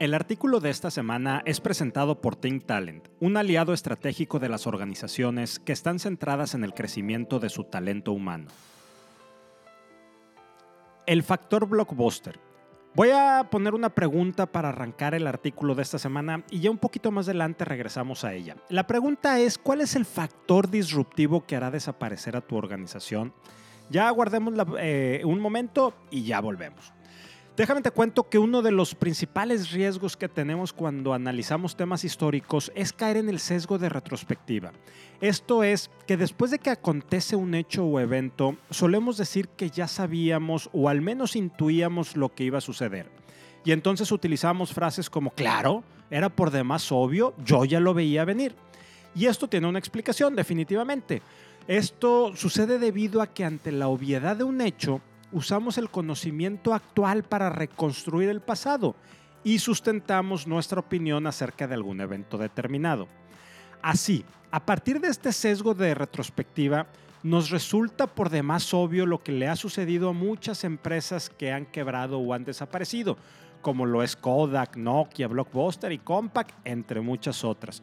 El artículo de esta semana es presentado por Think Talent, un aliado estratégico de las organizaciones que están centradas en el crecimiento de su talento humano. El factor blockbuster. Voy a poner una pregunta para arrancar el artículo de esta semana y ya un poquito más adelante regresamos a ella. La pregunta es, ¿cuál es el factor disruptivo que hará desaparecer a tu organización? Ya aguardemos un momento y ya volvemos. Déjame te cuento que uno de los principales riesgos que tenemos cuando analizamos temas históricos es caer en el sesgo de retrospectiva. Esto es que después de que acontece un hecho o evento, solemos decir que ya sabíamos o al menos intuíamos lo que iba a suceder. Y entonces utilizamos frases como, claro, era por demás obvio, yo ya lo veía venir. Y esto tiene una explicación, definitivamente. Esto sucede debido a que ante la obviedad de un hecho, usamos el conocimiento actual para reconstruir el pasado y sustentamos nuestra opinión acerca de algún evento determinado. Así, a partir de este sesgo de retrospectiva, nos resulta por demás obvio lo que le ha sucedido a muchas empresas que han quebrado o han desaparecido, como lo es Kodak, Nokia, Blockbuster y Compaq, entre muchas otras.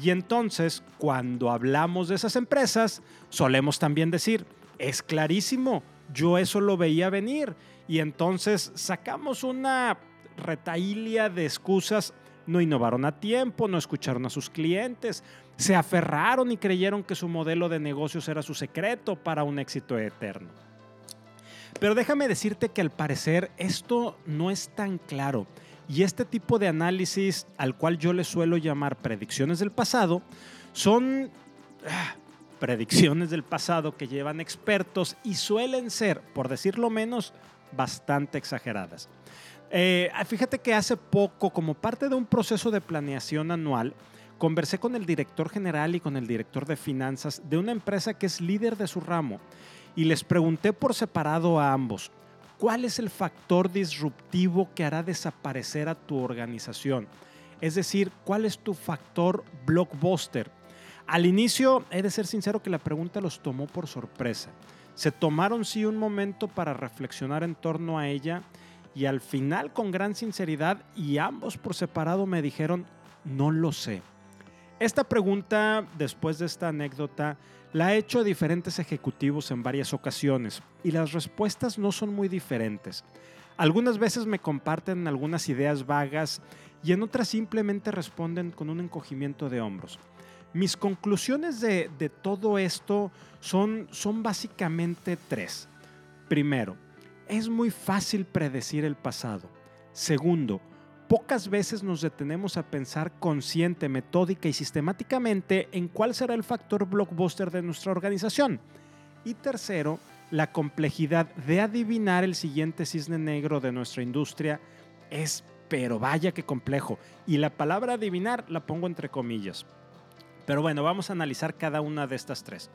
Y entonces, cuando hablamos de esas empresas, solemos también decir, es clarísimo, yo eso lo veía venir, y entonces sacamos una retahília de excusas. No innovaron a tiempo, no escucharon a sus clientes, se aferraron y creyeron que su modelo de negocios era su secreto para un éxito eterno. Pero déjame decirte que al parecer esto no es tan claro, y este tipo de análisis, al cual yo le suelo llamar predicciones del pasado, son predicciones del pasado que llevan expertos y suelen ser, por decirlo menos, bastante exageradas. Fíjate que hace poco, como parte de un proceso de planeación anual, conversé con el director general y con el director de finanzas de una empresa que es líder de su ramo y les pregunté por separado a ambos, ¿cuál es el factor disruptivo que hará desaparecer a tu organización? Es decir, ¿cuál es tu factor blockbuster? Al inicio, he de ser sincero que la pregunta los tomó por sorpresa. Se tomaron sí un momento para reflexionar en torno a ella y al final con gran sinceridad y ambos por separado me dijeron, no lo sé. Esta pregunta, después de esta anécdota, la he hecho a diferentes ejecutivos en varias ocasiones y las respuestas no son muy diferentes. Algunas veces me comparten algunas ideas vagas y en otras simplemente responden con un encogimiento de hombros. Mis conclusiones de todo esto son básicamente tres. Primero, es muy fácil predecir el pasado. Segundo, pocas veces nos detenemos a pensar consciente, metódica y sistemáticamente en cuál será el factor blockbuster de nuestra organización. Y tercero, la complejidad de adivinar el siguiente cisne negro de nuestra industria es, pero vaya que complejo. Y la palabra adivinar la pongo entre comillas. Pero bueno, vamos a analizar cada una de estas tres.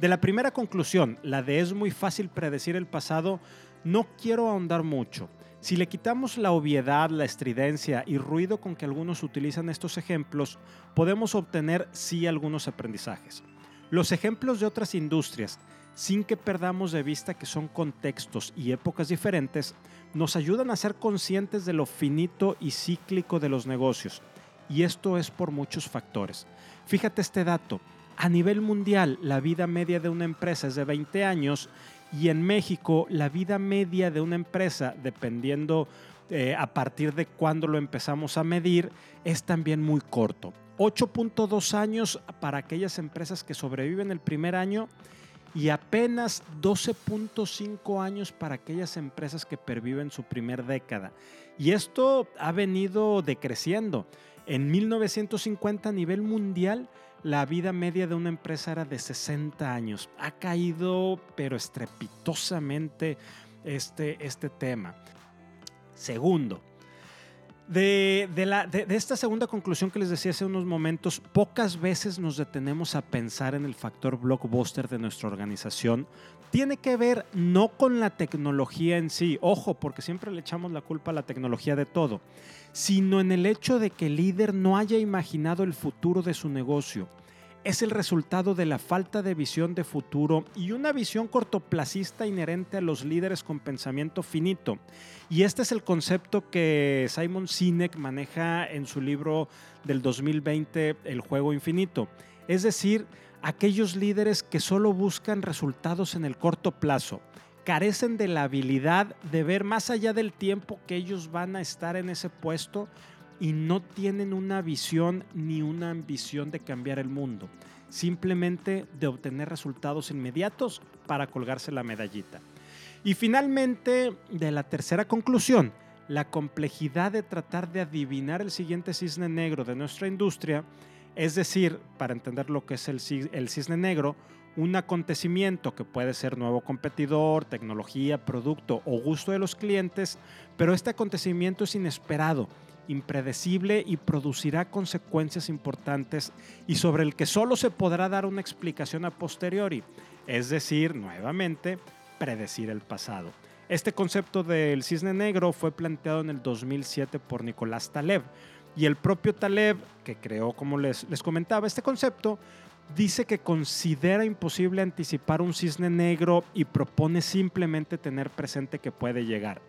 De la primera conclusión, la de es muy fácil predecir el pasado, no quiero ahondar mucho. Si le quitamos la obviedad, la estridencia y ruido con que algunos utilizan estos ejemplos, podemos obtener sí algunos aprendizajes. Los ejemplos de otras industrias, sin que perdamos de vista que son contextos y épocas diferentes, nos ayudan a ser conscientes de lo finito y cíclico de los negocios. Y esto es por muchos factores. Fíjate este dato. A nivel mundial, la vida media de una empresa es de 20 años y en México, la vida media de una empresa, dependiendo a partir de cuándo lo empezamos a medir, es también muy corto. 8.2 años para aquellas empresas que sobreviven el primer año y apenas 12.5 años para aquellas empresas que perviven su primer década. Y esto ha venido decreciendo. En 1950, a nivel mundial, la vida media de una empresa era de 60 años. Ha caído, pero estrepitosamente, este tema. Segundo, de esta segunda conclusión que les decía hace unos momentos, pocas veces nos detenemos a pensar en el factor blockbuster de nuestra organización. Tiene que ver no con la tecnología en sí, ojo, porque siempre le echamos la culpa a la tecnología de todo, sino en el hecho de que el líder no haya imaginado el futuro de su negocio. es el resultado de la falta de visión de futuro y una visión cortoplacista inherente a los líderes con pensamiento finito. Y este es el concepto que Simon Sinek maneja en su libro del 2020, El juego infinito. Es decir, aquellos líderes que solo buscan resultados en el corto plazo, carecen de la habilidad de ver más allá del tiempo que ellos van a estar en ese puesto y no tienen una visión ni una ambición de cambiar el mundo, simplemente de obtener resultados inmediatos para colgarse la medallita. Y finalmente, de la tercera conclusión, la complejidad de tratar de adivinar el siguiente cisne negro de nuestra industria, es decir, para entender lo que es el cisne negro, un acontecimiento que puede ser nuevo competidor, tecnología, producto o gusto de los clientes, pero este acontecimiento es inesperado, impredecible y producirá consecuencias importantes y sobre el que solo se podrá dar una explicación a posteriori, es decir, nuevamente, predecir el pasado. Este concepto del cisne negro fue planteado en el 2007 por Nicolás Taleb y el propio Taleb, que creó, como les comentaba, este concepto, dice que considera imposible anticipar un cisne negro y propone simplemente tener presente que puede llegar.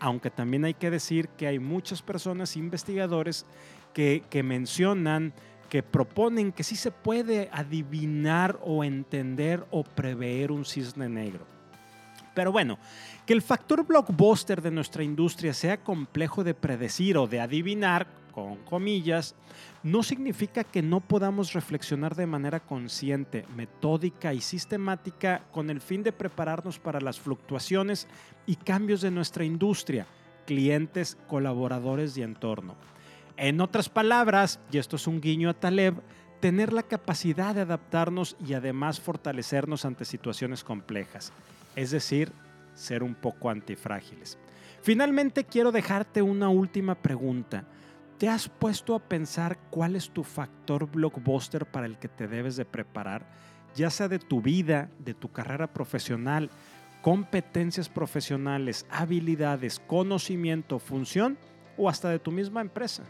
Aunque también hay que decir que hay muchas personas, investigadores, que mencionan, que proponen que sí se puede adivinar o entender o prever un cisne negro. Pero bueno, que el factor blockbuster de nuestra industria sea complejo de predecir o de adivinar, con comillas, no significa que no podamos reflexionar de manera consciente, metódica y sistemática con el fin de prepararnos para las fluctuaciones y cambios de nuestra industria, clientes, colaboradores y entorno. En otras palabras, y esto es un guiño a Taleb, tener la capacidad de adaptarnos y además fortalecernos ante situaciones complejas, es decir, ser un poco antifrágiles. Finalmente, quiero dejarte una última pregunta. ¿Te has puesto a pensar cuál es tu factor blockbuster para el que te debes de preparar? Ya sea de tu vida, de tu carrera profesional, competencias profesionales, habilidades, conocimiento, función o hasta de tu misma empresa.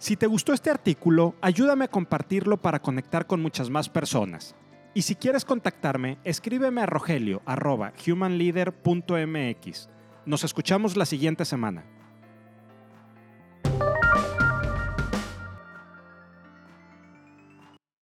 Si te gustó este artículo, ayúdame a compartirlo para conectar con muchas más personas. Y si quieres contactarme, escríbeme a rogelio@humanleader.mx. Nos escuchamos la siguiente semana.